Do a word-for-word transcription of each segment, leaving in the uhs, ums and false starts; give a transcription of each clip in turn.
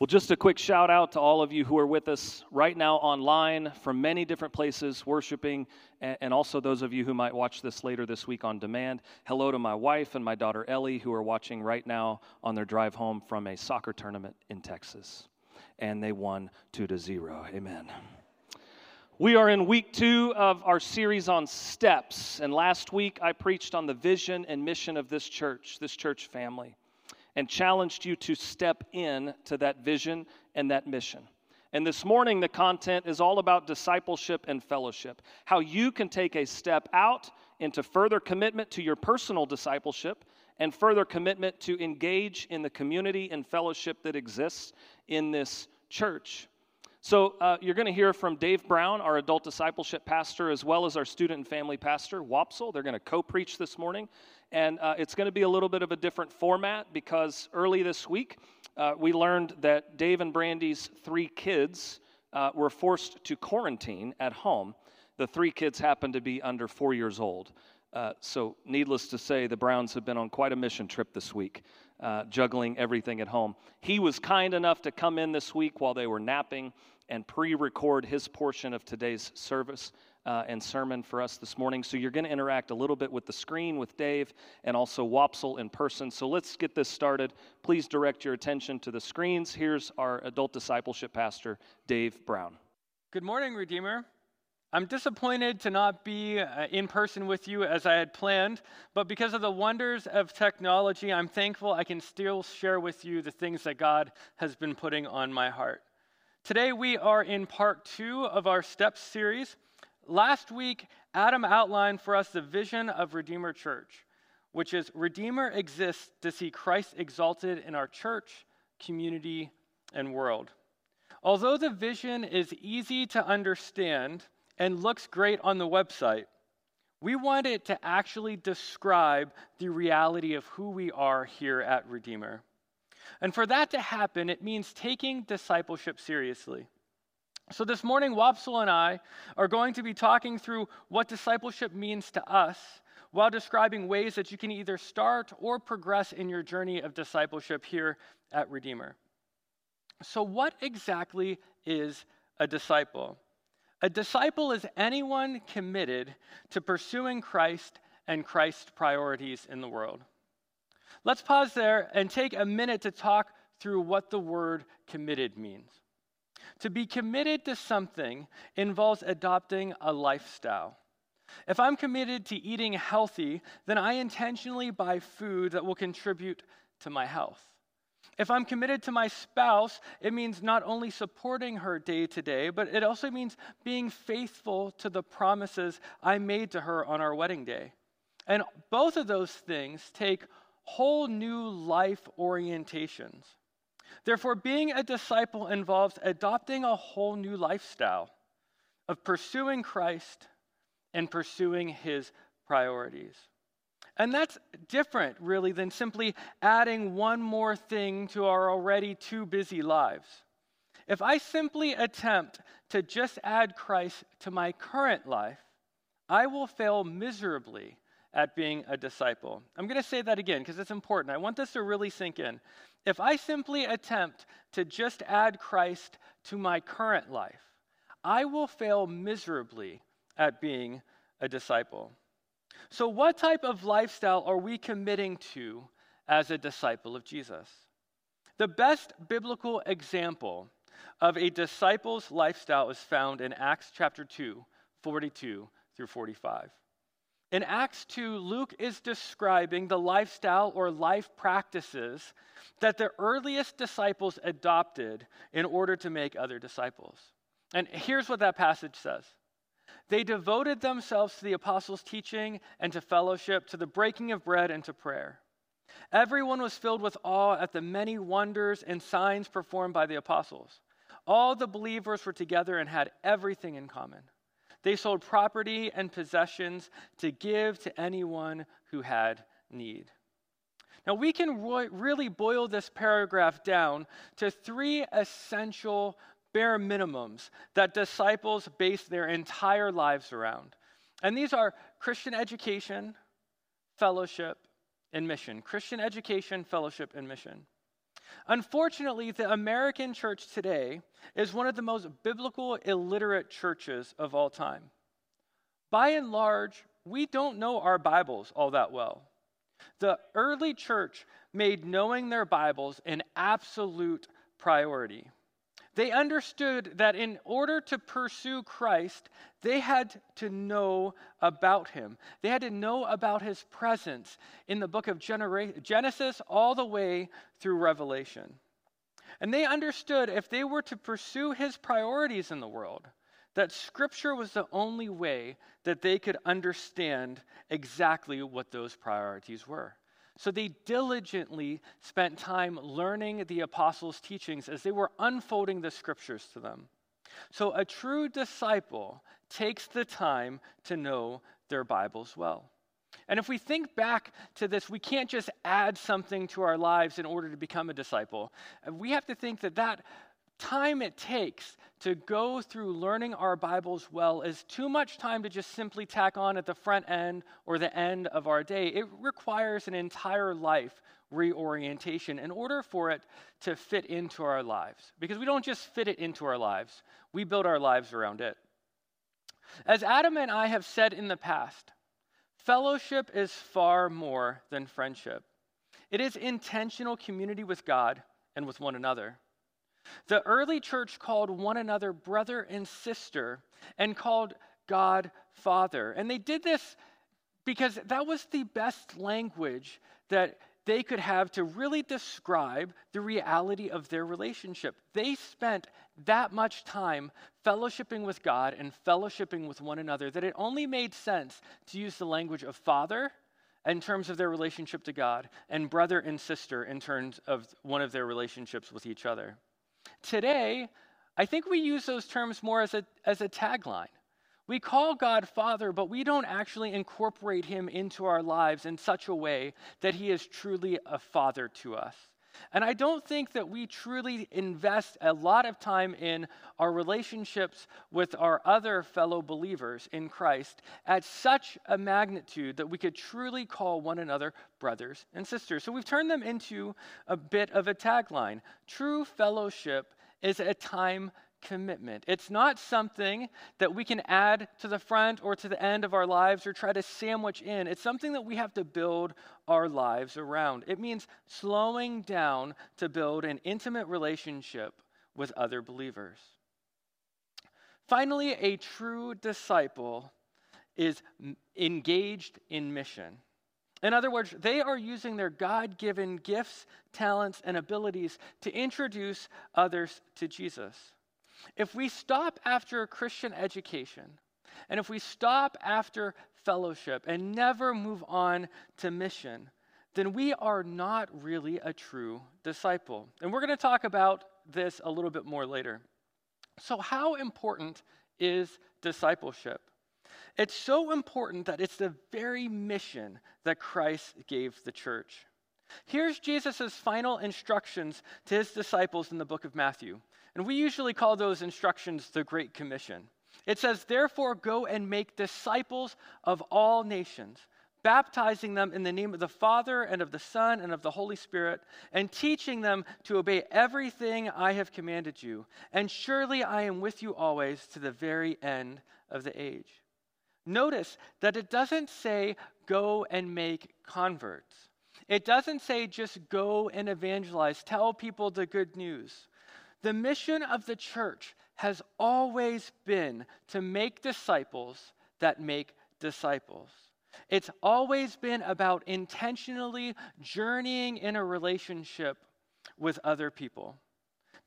Well, just a quick shout out to all of you who are with us right now online from many different places worshiping, and also those of you who might watch this later this week on demand. Hello to my wife and my daughter Ellie, who are watching right now on their drive home from a soccer tournament in Texas, and they won two to zero. Amen. We are in week two of our series on steps, and last week I preached on the vision and mission of this church, this church family, and challenged you to step in to that vision and that mission. And this morning, the content is all about discipleship and fellowship, how you can take a step out into further commitment to your personal discipleship and further commitment to engage in the community and fellowship that exists in this church. So uh, you're going to hear from Dave Brown, our adult discipleship pastor, as well as our student and family pastor, Wapsel. They're going to co-preach this morning. And uh, it's going to be a little bit of a different format because early this week, uh, we learned that Dave and Brandy's three kids uh, were forced to quarantine at home. The three kids happened to be under four years old. Uh, so needless to say, the Browns have been on quite a mission trip this week, uh, juggling everything at home. He was kind enough to come in this week while they were napping and pre-record his portion of today's service uh, and sermon for us this morning. So you're going to interact a little bit with the screen with Dave and also Wapsel in person. So let's get this started. Please direct your attention to the screens. Here's our adult discipleship pastor, Dave Brown. Good morning, Redeemer. I'm disappointed to not be in person with you as I had planned, but because of the wonders of technology, I'm thankful I can still share with you the things that God has been putting on my heart. Today we are in part two of our Steps series. Last week, Adam outlined for us the vision of Redeemer Church, which is Redeemer exists to see Christ exalted in our church, community, and world. Although the vision is easy to understand and looks great on the website, we want it to actually describe the reality of who we are here at Redeemer. And for that to happen, it means taking discipleship seriously. So this morning, Wapsel and I are going to be talking through what discipleship means to us while describing ways that you can either start or progress in your journey of discipleship here at Redeemer. So what exactly is a disciple? A disciple is anyone committed to pursuing Christ and Christ's priorities in the world. Let's pause there and take a minute to talk through what the word committed means. To be committed to something involves adopting a lifestyle. If I'm committed to eating healthy, then I intentionally buy food that will contribute to my health. If I'm committed to my spouse, it means not only supporting her day to day, but it also means being faithful to the promises I made to her on our wedding day. And both of those things take whole new life orientations. Therefore, being a disciple involves adopting a whole new lifestyle of pursuing Christ and pursuing His priorities. And that's different, really, than simply adding one more thing to our already too busy lives. If I simply attempt to just add Christ to my current life, I will fail miserably at being a disciple. I'm going to say that again because it's important. I want this to really sink in. If I simply attempt to just add Christ to my current life, I will fail miserably at being a disciple. So what type of lifestyle are we committing to as a disciple of Jesus? The best biblical example of a disciple's lifestyle is found in Acts chapter two, forty-two through forty-five. In Acts two, Luke is describing the lifestyle or life practices that the earliest disciples adopted in order to make other disciples. And here's what that passage says. They devoted themselves to the apostles' teaching and to fellowship, to the breaking of bread and to prayer. Everyone was filled with awe at the many wonders and signs performed by the apostles. All the believers were together and had everything in common. They sold property and possessions to give to anyone who had need. Now, we can ro- really boil this paragraph down to three essential bare minimums that disciples base their entire lives around. And these are Christian education, fellowship, and mission. Christian education, fellowship, and mission. Unfortunately, the American church today is one of the most biblical illiterate churches of all time. By and large, we don't know our Bibles all that well. The early church made knowing their Bibles an absolute priority. They understood that in order to pursue Christ, they had to know about him. They had to know about his presence in the book of Genesis all the way through Revelation. And they understood if they were to pursue his priorities in the world, that Scripture was the only way that they could understand exactly what those priorities were. So they diligently spent time learning the apostles' teachings as they were unfolding the scriptures to them. So a true disciple takes the time to know their Bibles well. And if we think back to this, we can't just add something to our lives in order to become a disciple. We have to think that that time it takes to go through learning our Bibles well is too much time to just simply tack on at the front end or the end of our day. It requires an entire life reorientation in order for it to fit into our lives, because we don't just fit it into our lives. We build our lives around it. As Adam and I have said in the past, fellowship is far more than friendship. It is intentional community with God and with one another. The early church called one another brother and sister and called God Father. And they did this because that was the best language that they could have to really describe the reality of their relationship. They spent that much time fellowshipping with God and fellowshipping with one another that it only made sense to use the language of Father in terms of their relationship to God and brother and sister in terms of one of their relationships with each other. Today, I think we use those terms more as a as a tagline. We call God Father, but we don't actually incorporate him into our lives in such a way that he is truly a father to us. And I don't think that we truly invest a lot of time in our relationships with our other fellow believers in Christ at such a magnitude that we could truly call one another brothers and sisters. So we've turned them into a bit of a tagline. True fellowship is a time commitment. It's not something that we can add to the front or to the end of our lives or try to sandwich in. It's something that we have to build our lives around. It means slowing down to build an intimate relationship with other believers. Finally, a true disciple is engaged in mission. In other words, they are using their God-given gifts, talents, and abilities to introduce others to Jesus. If we stop after Christian education, and if we stop after fellowship and never move on to mission, then we are not really a true disciple. And we're going to talk about this a little bit more later. So how important is discipleship? It's so important that it's the very mission that Christ gave the church. Here's Jesus' final instructions to his disciples in the book of Matthew. And we usually call those instructions the Great Commission. It says, "Therefore, go and make disciples of all nations, baptizing them in the name of the Father and of the Son and of the Holy Spirit, and teaching them to obey everything I have commanded you. And surely I am with you always to the very end of the age." Notice that it doesn't say, go and make converts. It doesn't say just go and evangelize, tell people the good news. The mission of the church has always been to make disciples that make disciples. It's always been about intentionally journeying in a relationship with other people.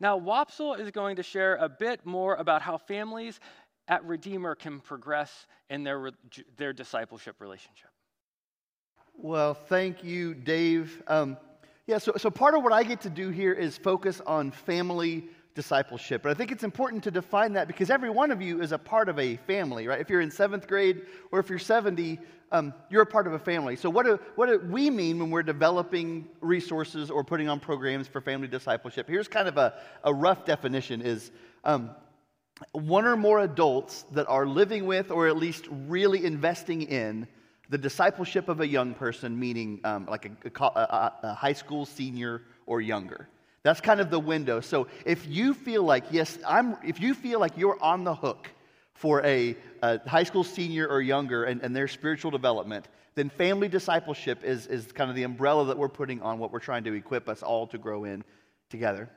Now, Wapsel is going to share a bit more about how families at Redeemer can progress in their, their discipleship relationship. Well, thank you, Dave. Um, yeah, so, so part of what I get to do here is focus on family discipleship. But I think it's important to define that because every one of you is a part of a family, right? If you're in seventh grade or if you're seventy, um, you're a part of a family. So what do, what do we mean when we're developing resources or putting on programs for family discipleship? Here's kind of a, a rough definition is um, one or more adults that are living with or at least really investing in the discipleship of a young person, meaning um, like a, a, a high school senior or younger. That's kind of the window. So if you feel like, yes, I'm, if you feel like you're on the hook for a, a high school senior or younger and, and their spiritual development, then family discipleship is, is kind of the umbrella that we're putting on what we're trying to equip us all to grow in together.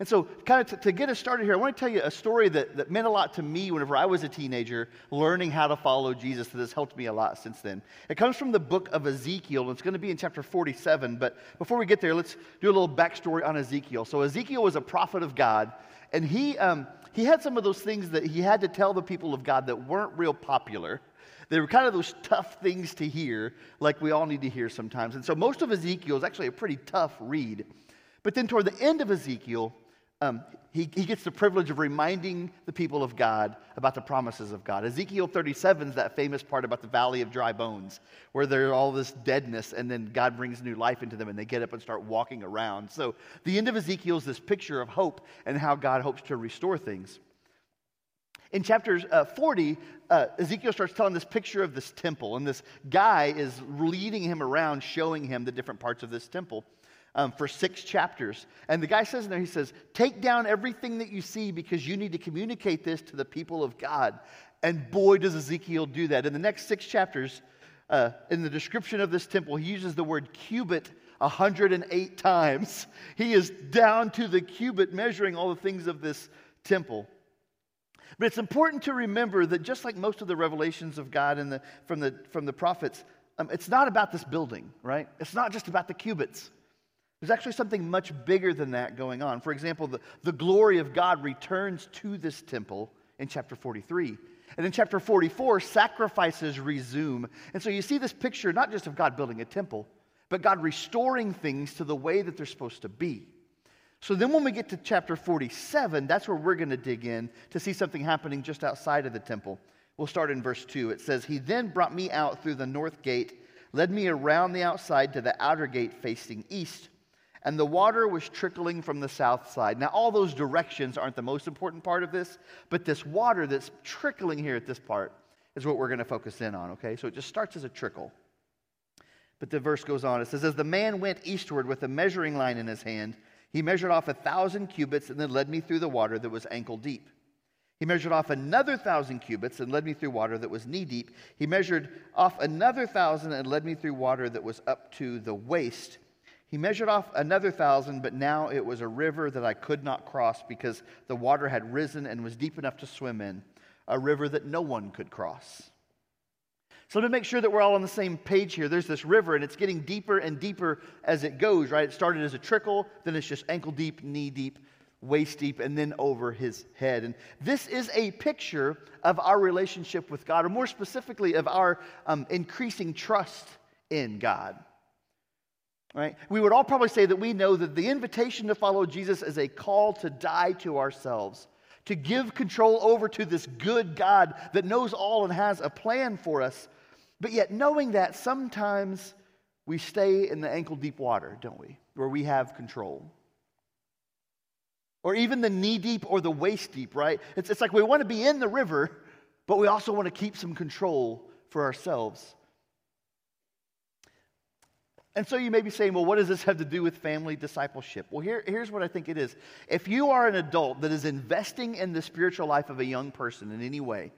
And so kind of to, to get us started here, I want to tell you a story that, that meant a lot to me whenever I was a teenager, learning how to follow Jesus, that has helped me a lot since then. It comes from the book of Ezekiel, and it's going to be in chapter forty-seven, but before we get there, let's do a little backstory on Ezekiel. So Ezekiel was a prophet of God, and he um, he had some of those things that he had to tell the people of God that weren't real popular. They were kind of those tough things to hear, like we all need to hear sometimes. And so most of Ezekiel is actually a pretty tough read. But then toward the end of Ezekiel, Um, he, he gets the privilege of reminding the people of God about the promises of God. Ezekiel thirty-seven is that famous part about the valley of dry bones, where there's all this deadness, and then God brings new life into them, and they get up and start walking around. So the end of Ezekiel is this picture of hope and how God hopes to restore things. In chapter uh, forty, uh, Ezekiel starts telling this picture of this temple, and this guy is leading him around, showing him the different parts of this temple. Um, for six chapters. And the guy says in there, he says, take down everything that you see because you need to communicate this to the people of God. And boy, does Ezekiel do that. In the next six chapters, uh, in the description of this temple, he uses the word cubit one hundred eight times. He is down to the cubit measuring all the things of this temple. But it's important to remember that just like most of the revelations of God in the, from, the, from the prophets, um, it's not about this building, right? It's not just about the cubits. There's actually something much bigger than that going on. For example, the, the glory of God returns to this temple in chapter forty-three. And in chapter forty-four, sacrifices resume. And so you see this picture not just of God building a temple, but God restoring things to the way that they're supposed to be. So then when we get to chapter forty-seven, that's where we're going to dig in to see something happening just outside of the temple. We'll start in verse two. It says, he then brought me out through the north gate, led me around the outside to the outer gate facing east. And the water was trickling from the south side. Now, all those directions aren't the most important part of this, but this water that's trickling here at this part is what we're going to focus in on, okay? So it just starts as a trickle. But the verse goes on. It says, as the man went eastward with a measuring line in his hand, he measured off a thousand cubits and then led me through the water that was ankle deep. He measured off another thousand cubits and led me through water that was knee deep. He measured off another thousand and led me through water that was up to the waist. He measured off another thousand, but now it was a river that I could not cross because the water had risen and was deep enough to swim in, a river that no one could cross. So to make sure that we're all on the same page here, there's this river, and it's getting deeper and deeper as it goes, right? It started as a trickle, then it's just ankle deep, knee deep, waist deep, and then over his head. And this is a picture of our relationship with God, or more specifically of our um, increasing trust in God. Right? We would all probably say that we know that the invitation to follow Jesus is a call to die to ourselves, to give control over to this good God that knows all and has a plan for us. But yet knowing that, sometimes we stay in the ankle-deep water, don't we, where we have control. Or even the knee-deep or the waist-deep, right? It's, it's like we want to be in the river, but we also want to keep some control for ourselves. And so you may be saying, well, what does this have to do with family discipleship? Well, here, here's what I think it is. If you are an adult that is investing in the spiritual life of a young person in any way,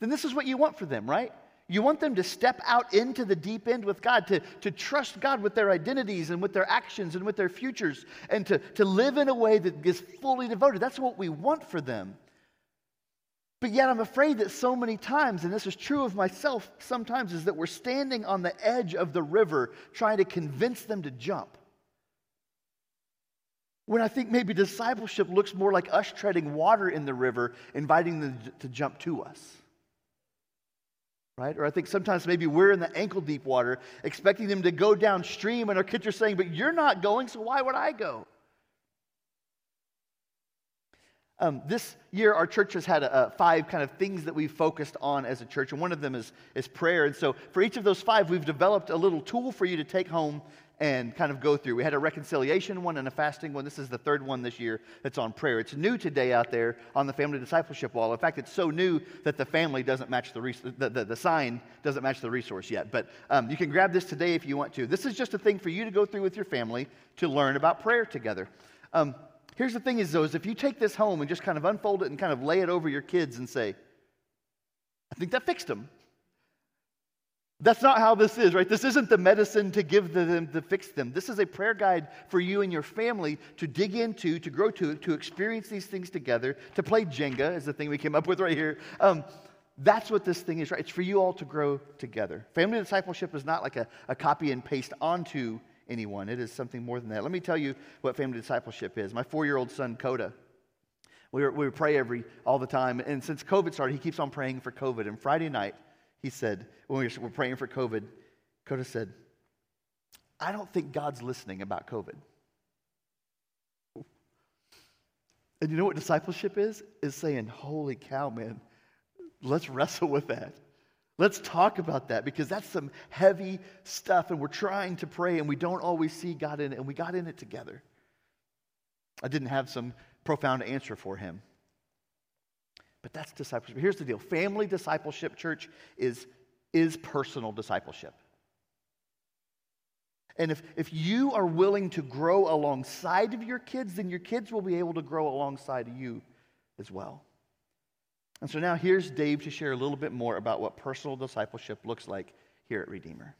then this is what you want for them, right? You want them to step out into the deep end with God, to, to trust God with their identities and with their actions and with their futures, and to, to live in a way that is fully devoted. That's what we want for them. But yet I'm afraid that so many times, and this is true of myself sometimes, is that we're standing on the edge of the river trying to convince them to jump. When I think maybe discipleship looks more like us treading water in the river, inviting them to jump to us. Right? Or I think sometimes maybe we're in the ankle-deep water, expecting them to go downstream, and our kids are saying, but you're not going, so why would I go? Um, this year, our church has had a, a five kind of things that we've focused on as a church, and one of them is, is prayer. And so for each of those five, we've developed a little tool for you to take home and kind of go through. We had a reconciliation one and a fasting one. This is the third one this year that's on prayer. It's new today out there on the family discipleship wall. In fact, it's so new that the family doesn't match the res- the, the, the sign doesn't match the resource yet. But um, you can grab this today if you want to. This is just a thing for you to go through with your family to learn about prayer together. Um, Here's the thing is, though, is if you take this home and just kind of unfold it and kind of lay it over your kids and say, I think that fixed them. That's not how this is, right? This isn't the medicine to give them to fix them. This is a prayer guide for you and your family to dig into, to grow to, to experience these things together, to play Jenga is the thing we came up with right here. Um, That's what this thing is, right? It's for you all to grow together. Family discipleship is not like a, a copy and paste onto anyone. It is something more than that. Let me tell you what family discipleship is. My four-year-old son, Coda, we were, we would pray every all the time. And since COVID started, he keeps on praying for COVID. And Friday night, he said, when we were praying for COVID, Coda said, I don't think God's listening about COVID. And you know what discipleship is? Is saying, holy cow, man, let's wrestle with that. Let's talk about that, because that's some heavy stuff, and we're trying to pray, and we don't always see God in it, and we got in it together. I didn't have some profound answer for him. But that's discipleship. Here's the deal. Family discipleship, church, is, is personal discipleship. And if, if you are willing to grow alongside of your kids, then your kids will be able to grow alongside of you as well. And so now here's Dave to share a little bit more about what personal discipleship looks like here at Redeemer.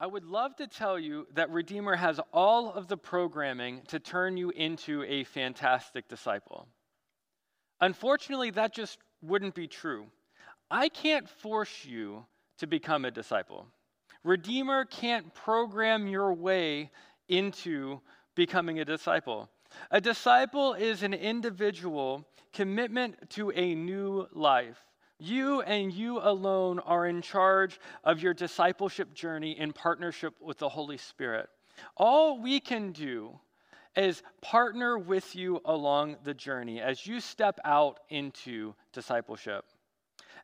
I would love to tell you that Redeemer has all of the programming to turn you into a fantastic disciple. Unfortunately, that just wouldn't be true. I can't force you to become a disciple. Redeemer can't program your way into becoming a disciple. A disciple is an individual commitment to a new life. You and you alone are in charge of your discipleship journey in partnership with the Holy Spirit. All we can do is partner with you along the journey as you step out into discipleship.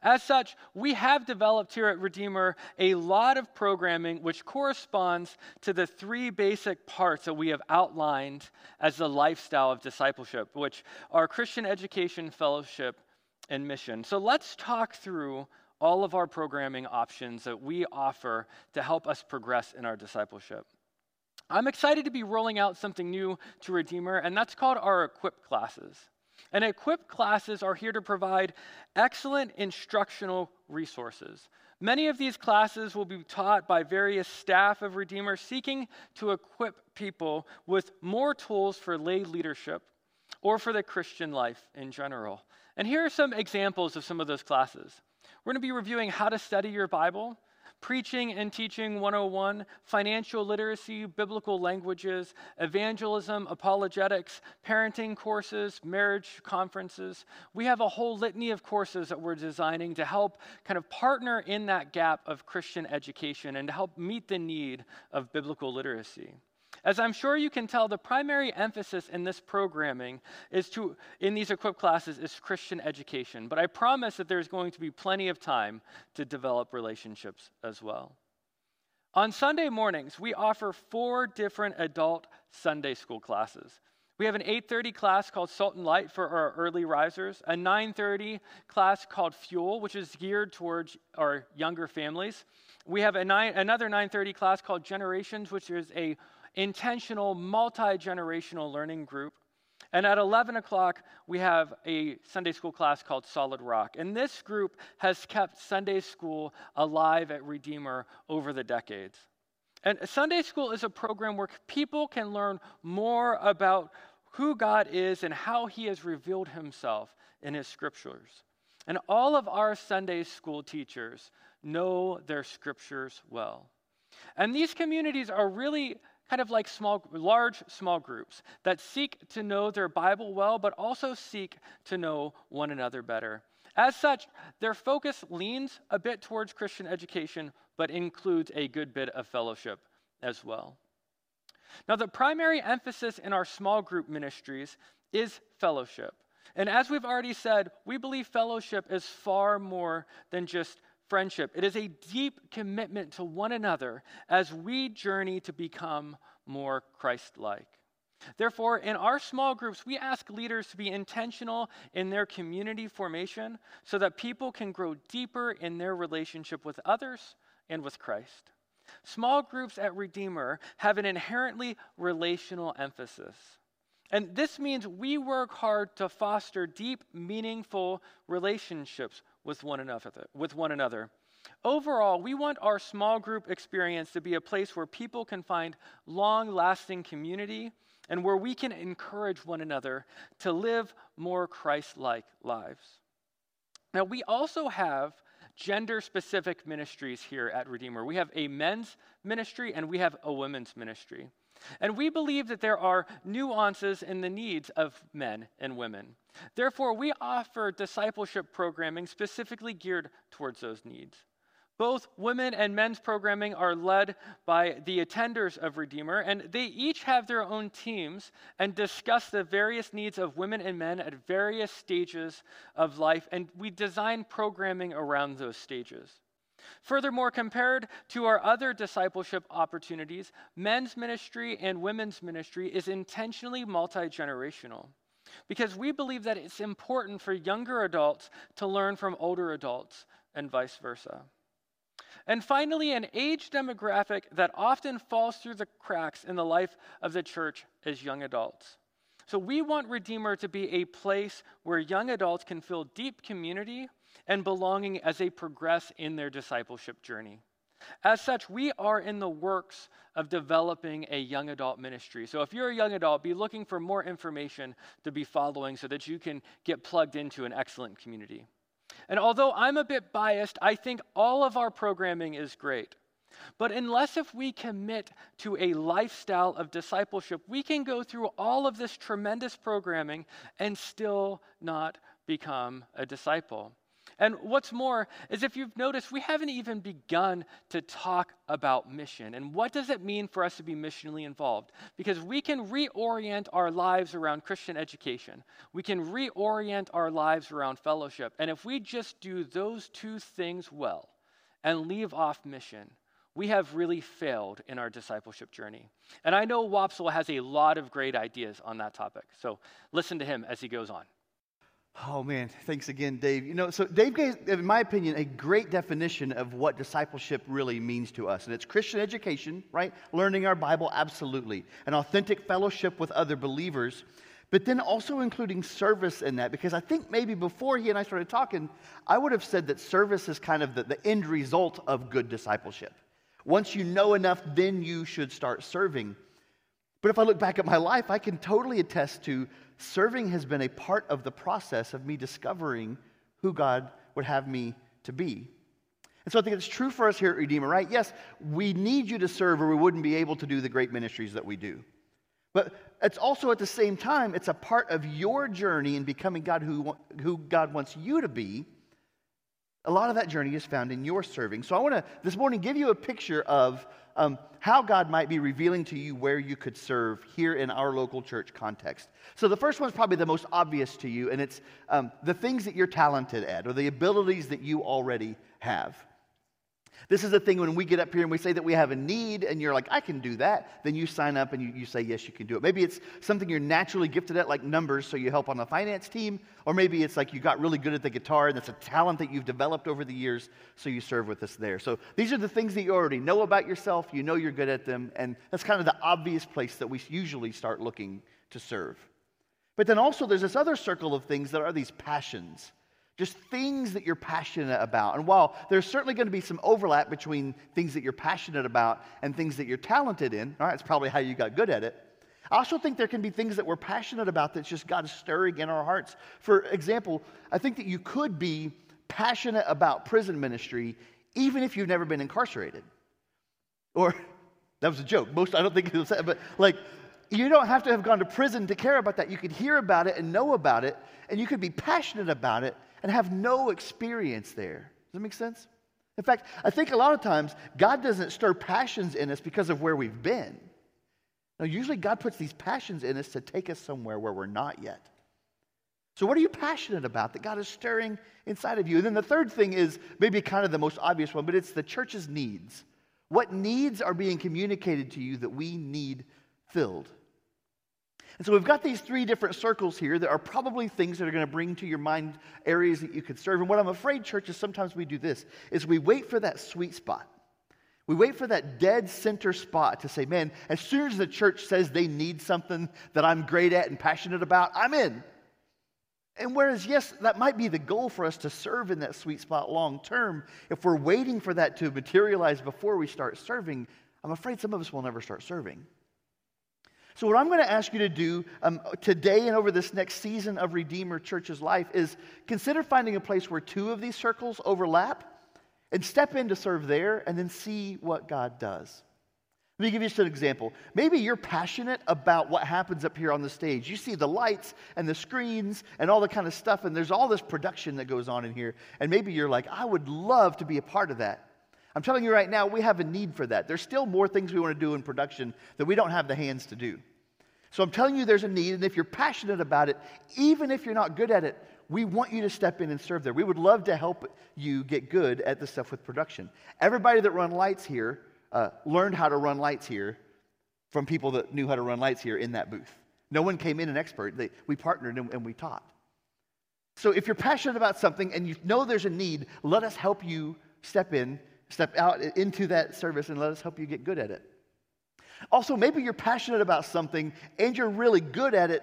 As such, we have developed here at Redeemer a lot of programming which corresponds to the three basic parts that we have outlined as the lifestyle of discipleship, which are Christian education, fellowship, and mission. So let's talk through all of our programming options that we offer to help us progress in our discipleship. I'm excited to be rolling out something new to Redeemer, and that's called our Equip classes. And Equip classes are here to provide excellent instructional resources. Many of these classes will be taught by various staff of Redeemer seeking to equip people with more tools for lay leadership or for the Christian life in general. And here are some examples of some of those classes. We're going to be reviewing how to study your Bible, Preaching and Teaching one oh one, Financial Literacy, Biblical Languages, Evangelism, Apologetics, Parenting Courses, Marriage Conferences. We have a whole litany of courses that we're designing to help kind of partner in that gap of Christian education and to help meet the need of biblical literacy. As I'm sure you can tell, the primary emphasis in this programming is to, in these equipped classes, is Christian education. But I promise that there's going to be plenty of time to develop relationships as well. On Sunday mornings, we offer four different adult Sunday school classes. We have an eight thirty class called Salt and Light for our early risers, a nine thirty class called Fuel, which is geared towards our younger families. We have a nine, another nine thirty class called Generations, which is a intentional, multi-generational learning group. And at eleven o'clock, we have a Sunday school class called Solid Rock. And this group has kept Sunday school alive at Redeemer over the decades. And Sunday school is a program where people can learn more about who God is and how he has revealed himself in his scriptures. And all of our Sunday school teachers know their scriptures well. And these communities are really kind of like small, large small groups that seek to know their Bible well, but also seek to know one another better. As such, their focus leans a bit towards Christian education, but includes a good bit of fellowship as well. Now, the primary emphasis in our small group ministries is fellowship. And as we've already said, we believe fellowship is far more than just friendship. It is a deep commitment to one another as we journey to become more Christ-like. Therefore, in our small groups, we ask leaders to be intentional in their community formation so that people can grow deeper in their relationship with others and with Christ. Small groups at Redeemer have an inherently relational emphasis. And this means we work hard to foster deep, meaningful relationships with one another. With one another. Overall, we want our small group experience to be a place where people can find long-lasting community and where we can encourage one another to live more Christ-like lives. Now, we also have gender-specific ministries here at Redeemer. We have a men's ministry and we have a women's ministry. And we believe that there are nuances in the needs of men and women. Therefore, we offer discipleship programming specifically geared towards those needs. Both women and men's programming are led by the attenders of Redeemer, and they each have their own teams and discuss the various needs of women and men at various stages of life, and we design programming around those stages. Furthermore, compared to our other discipleship opportunities, men's ministry and women's ministry is intentionally multi-generational because we believe that it's important for younger adults to learn from older adults and vice versa. And finally, an age demographic that often falls through the cracks in the life of the church is young adults. So we want Redeemer to be a place where young adults can feel deep community and belonging as they progress in their discipleship journey. As such, we are in the works of developing a young adult ministry. So if you're a young adult, be looking for more information to be following so that you can get plugged into an excellent community. And although I'm a bit biased, I think all of our programming is great. But unless if we commit to a lifestyle of discipleship, we can go through all of this tremendous programming and still not become a disciple. And what's more is if you've noticed, we haven't even begun to talk about mission. And what does it mean for us to be missionally involved? Because we can reorient our lives around Christian education. We can reorient our lives around fellowship. And if we just do those two things well and leave off mission, we have really failed in our discipleship journey. And I know Wapsel has a lot of great ideas on that topic. So listen to him as he goes on. Oh, man, thanks again, Dave. You know, so Dave gave, in my opinion, a great definition of what discipleship really means to us. And it's Christian education, right? Learning our Bible, absolutely. An authentic fellowship with other believers, but then also including service in that. Because I think maybe before he and I started talking, I would have said that service is kind of the, the end result of good discipleship. Once you know enough, then you should start serving. But if I look back at my life, I can totally attest to serving has been a part of the process of me discovering who God would have me to be. And so I think it's true for us here at Redeemer, right? Yes, we need you to serve or we wouldn't be able to do the great ministries that we do. But it's also at the same time, it's a part of your journey in becoming God who, who God wants you to be. A lot of that journey is found in your serving. So I want to this morning give you a picture of um, how God might be revealing to you where you could serve here in our local church context. So the first one's probably the most obvious to you, and it's um, the things that you're talented at or the abilities that you already have. This is the thing when we get up here and we say that we have a need and you're like, I can do that. Then you sign up and you, you say, yes, you can do it. Maybe it's something you're naturally gifted at, like numbers, so you help on the finance team. Or maybe it's like you got really good at the guitar and that's a talent that you've developed over the years, so you serve with us there. So these are the things that you already know about yourself. You know you're good at them. And that's kind of the obvious place that we usually start looking to serve. But then also there's this other circle of things that are these passions. Just things that you're passionate about. And while there's certainly going to be some overlap between things that you're passionate about and things that you're talented in, all right, it's probably how you got good at it, I also think there can be things that we're passionate about that's just God is stirring in our hearts. For example, I think that you could be passionate about prison ministry even if you've never been incarcerated. Or, that was a joke. Most, I don't think it was that, but like, you don't have to have gone to prison to care about that. You could hear about it and know about it, and you could be passionate about it, and have no experience there. Does that make sense? In fact, I think a lot of times God doesn't stir passions in us because of where we've been. Now, usually God puts these passions in us to take us somewhere where we're not yet. So what are you passionate about that God is stirring inside of you? And then the third thing is maybe kind of the most obvious one, but it's the church's needs. What needs are being communicated to you that we need filled? And so we've got these three different circles here that are probably things that are going to bring to your mind areas that you could serve. And what I'm afraid, church, is sometimes we do this, is we wait for that sweet spot. We wait for that dead center spot to say, man, as soon as the church says they need something that I'm great at and passionate about, I'm in. And whereas, yes, that might be the goal for us to serve in that sweet spot long term, if we're waiting for that to materialize before we start serving, I'm afraid some of us will never start serving. So what I'm going to ask you to do um, today and over this next season of Redeemer Church's life is consider finding a place where two of these circles overlap and step in to serve there and then see what God does. Let me give you just an example. Maybe you're passionate about what happens up here on the stage. You see the lights and the screens and all the kind of stuff, and there's all this production that goes on in here. And maybe you're like, I would love to be a part of that. I'm telling you right now, we have a need for that. There's still more things we want to do in production that we don't have the hands to do. So I'm telling you there's a need, and if you're passionate about it, even if you're not good at it, we want you to step in and serve there. We would love to help you get good at the stuff with production. Everybody that run lights here, Uh, learned how to run lights here from people that knew how to run lights here in that booth. No one came in an expert. They, we partnered and, and we taught. So if you're passionate about something and you know there's a need, let us help you step in, step out into that service, and let us help you get good at it. Also, maybe you're passionate about something and you're really good at it,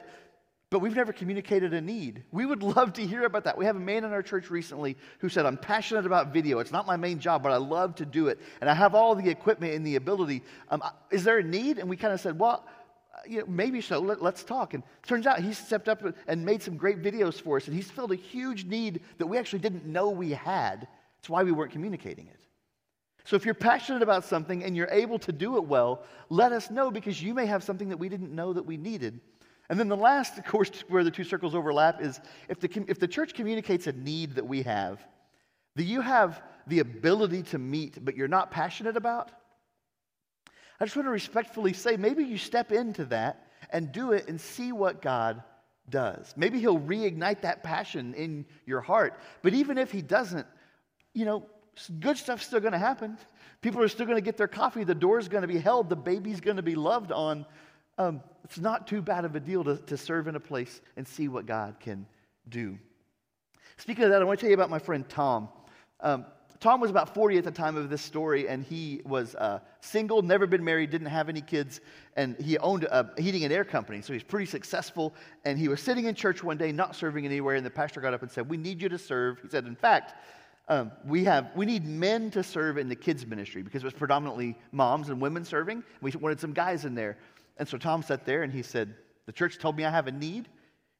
but we've never communicated a need. We would love to hear about that. We have a man in our church recently who said, I'm passionate about video. It's not my main job, but I love to do it. And I have all the equipment and the ability. Um, is there a need? And we kind of said, well, you know, maybe so. Let, let's talk. And turns out he stepped up and made some great videos for us. And he's filled a huge need that we actually didn't know we had. That's why we weren't communicating it. So if you're passionate about something and you're able to do it well, let us know, because you may have something that we didn't know that we needed. And then the last, of course, where the two circles overlap is if the if the church communicates a need that we have, that you have the ability to meet, but you're not passionate about, I just want to respectfully say, maybe you step into that and do it and see what God does. Maybe he'll reignite that passion in your heart. But even if he doesn't, you know, good stuff's still going to happen. People are still going to get their coffee. The door's going to be held. The baby's going to be loved on. Um, it's not too bad of a deal to, to serve in a place and see what God can do. Speaking of that, I want to tell you about my friend Tom. Um, Tom was about forty at the time of this story, and he was uh, single, never been married, didn't have any kids, and he owned a heating and air company, so he's pretty successful. And he was sitting in church one day, not serving anywhere, and the pastor got up and said, we need you to serve. He said, in fact, Um, we have we need men to serve in the kids ministry, because it was predominantly moms and women serving. We wanted some guys in there. And so Tom sat there and he said, the church told me I have a need.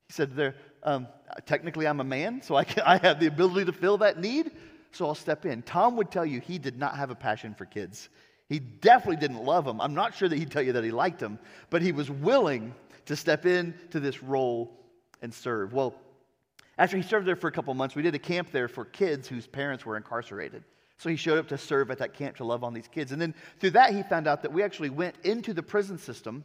He said, there, um, technically I'm a man, so I, can, I have the ability to fill that need, so I'll step in. Tom would tell you he did not have a passion for kids. He definitely didn't love them. I'm not sure that he'd tell you that he liked them, but he was willing to step into this role and serve. Well, after he served there for a couple months, we did a camp there for kids whose parents were incarcerated. So he showed up to serve at that camp to love on these kids. And then through that, he found out that we actually went into the prison system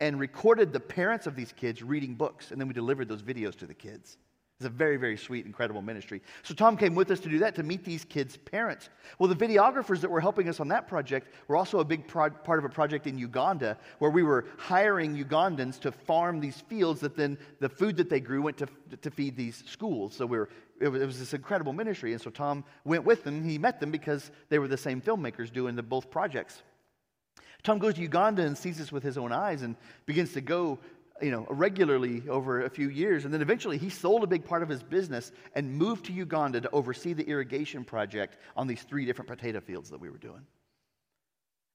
and recorded the parents of these kids reading books. And then we delivered those videos to the kids. It's a very, very sweet, incredible ministry. So Tom came with us to do that, to meet these kids' parents. Well, the videographers that were helping us on that project were also a big pro- part of a project in Uganda, where we were hiring Ugandans to farm these fields that then the food that they grew went to to feed these schools. So we were, it was, it was this incredible ministry. And so Tom went with them. He met them because they were the same filmmakers doing the both projects. Tom goes to Uganda and sees this with his own eyes and begins to go you know, regularly over a few years. And then eventually he sold a big part of his business and moved to Uganda to oversee the irrigation project on these three different potato fields that we were doing.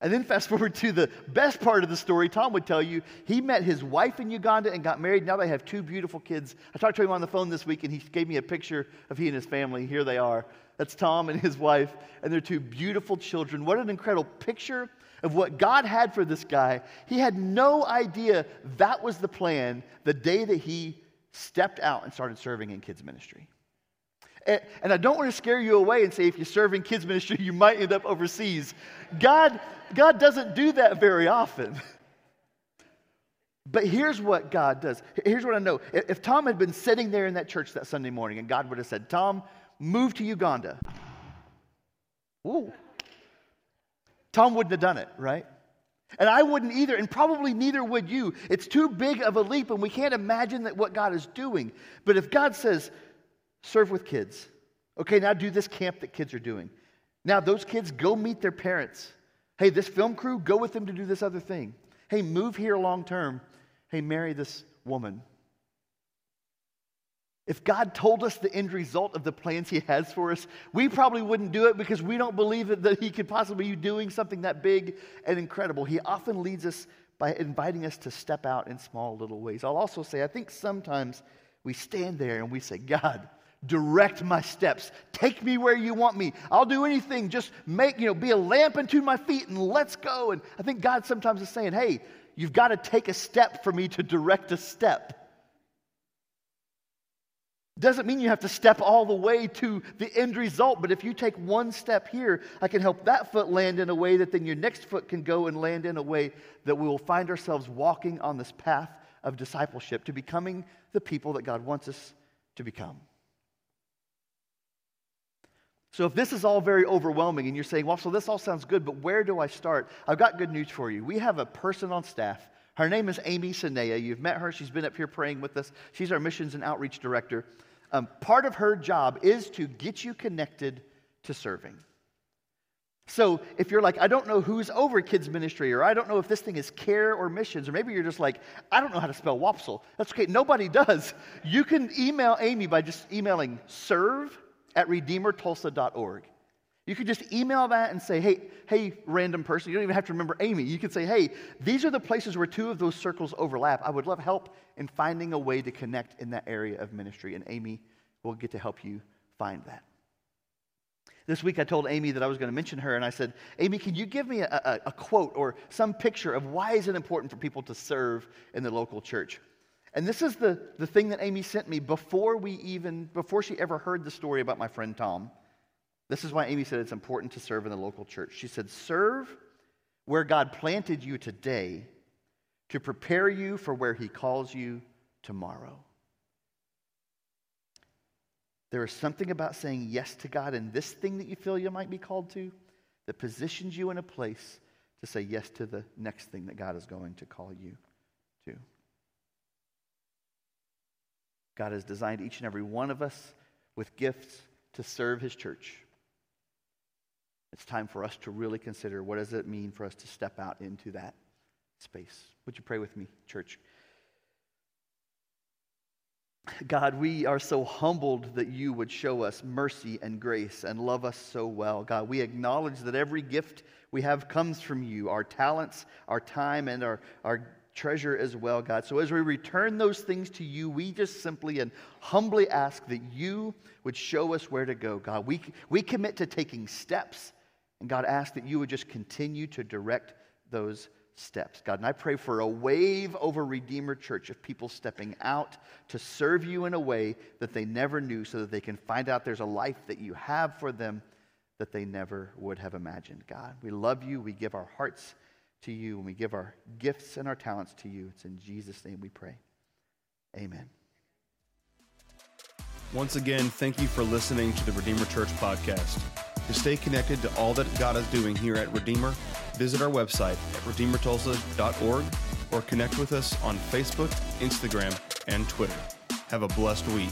And then fast forward to the best part of the story. Tom would tell you he met his wife in Uganda and got married. Now they have two beautiful kids. I talked to him on the phone this week, and he gave me a picture of he and his family. Here they are. That's Tom and his wife and their two beautiful children. What an incredible picture of what God had for this guy. He had no idea that was the plan the day that he stepped out and started serving in kids ministry. And I don't want to scare you away and say if you serve in kids ministry, you might end up overseas. God, God doesn't do that very often. But here's what God does. Here's what I know. If Tom had been sitting there in that church that Sunday morning and God would have said, Tom, move to Uganda. Ooh. Tom wouldn't have done it, right? And I wouldn't either, and probably neither would you. It's too big of a leap, and we can't imagine that what God is doing. But if God says, serve with kids. Okay, now do this camp that kids are doing. Now those kids, go meet their parents. Hey, this film crew, go with them to do this other thing. Hey, move here long term. Hey, marry this woman. If God told us the end result of the plans He has for us, we probably wouldn't do it because we don't believe that He could possibly be doing something that big and incredible. He often leads us by inviting us to step out in small little ways. I'll also say, I think sometimes we stand there and we say, God, direct my steps. Take me where you want me. I'll do anything. Just make, you know, be a lamp unto my feet and let's go. And I think God sometimes is saying, hey, you've got to take a step for me to direct a step. Doesn't mean you have to step all the way to the end result, but if you take one step here, I can help that foot land in a way that then your next foot can go and land in a way that we will find ourselves walking on this path of discipleship to becoming the people that God wants us to become. So if this is all very overwhelming and you're saying, well, so this all sounds good, but where do I start? I've got good news for you. We have a person on staff. Her name is Amy Sineya. You've met her. She's been up here praying with us. She's our missions and outreach director. Um, part of her job is to get you connected to serving. So if you're like, I don't know who's over kids ministry, or I don't know if this thing is care or missions, or maybe you're just like, I don't know how to spell Wapsel. That's okay. Nobody does. You can email Amy by just emailing serve at Redeemer Tulsa dot org. You could just email that and say, hey, hey, random person. You don't even have to remember Amy. You could say, hey, these are the places where two of those circles overlap. I would love help in finding a way to connect in that area of ministry, and Amy will get to help you find that. This week I told Amy that I was going to mention her, and I said, Amy, can you give me a, a, a quote or some picture of why is it important for people to serve in the local church? And this is the, the thing that Amy sent me before we even, before she ever heard the story about my friend Tom. This is why Amy said it's important to serve in the local church. She said, serve where God planted you today to prepare you for where He calls you tomorrow. There is something about saying yes to God in this thing that you feel you might be called to that positions you in a place to say yes to the next thing that God is going to call you to. God has designed each and every one of us with gifts to serve His church. It's time for us to really consider what does it mean for us to step out into that space. Would you pray with me, church? God, we are so humbled that you would show us mercy and grace and love us so well. God, we acknowledge that every gift we have comes from you, our talents, our time, and our, our treasure as well, God. So as we return those things to you, we just simply and humbly ask that you would show us where to go, God. We, we commit to taking steps, and God, ask that you would just continue to direct those steps, God. And I pray for a wave over Redeemer Church of people stepping out to serve you in a way that they never knew, so that they can find out there's a life that you have for them that they never would have imagined, God. We love you. We give our hearts to you, and we give our gifts and our talents to you. It's in Jesus' name we pray. Amen. Once again, thank you for listening to the Redeemer Church podcast. To stay connected to all that God is doing here at Redeemer, visit our website at Redeemer Tulsa dot org or connect with us on Facebook, Instagram, and Twitter. Have a blessed week.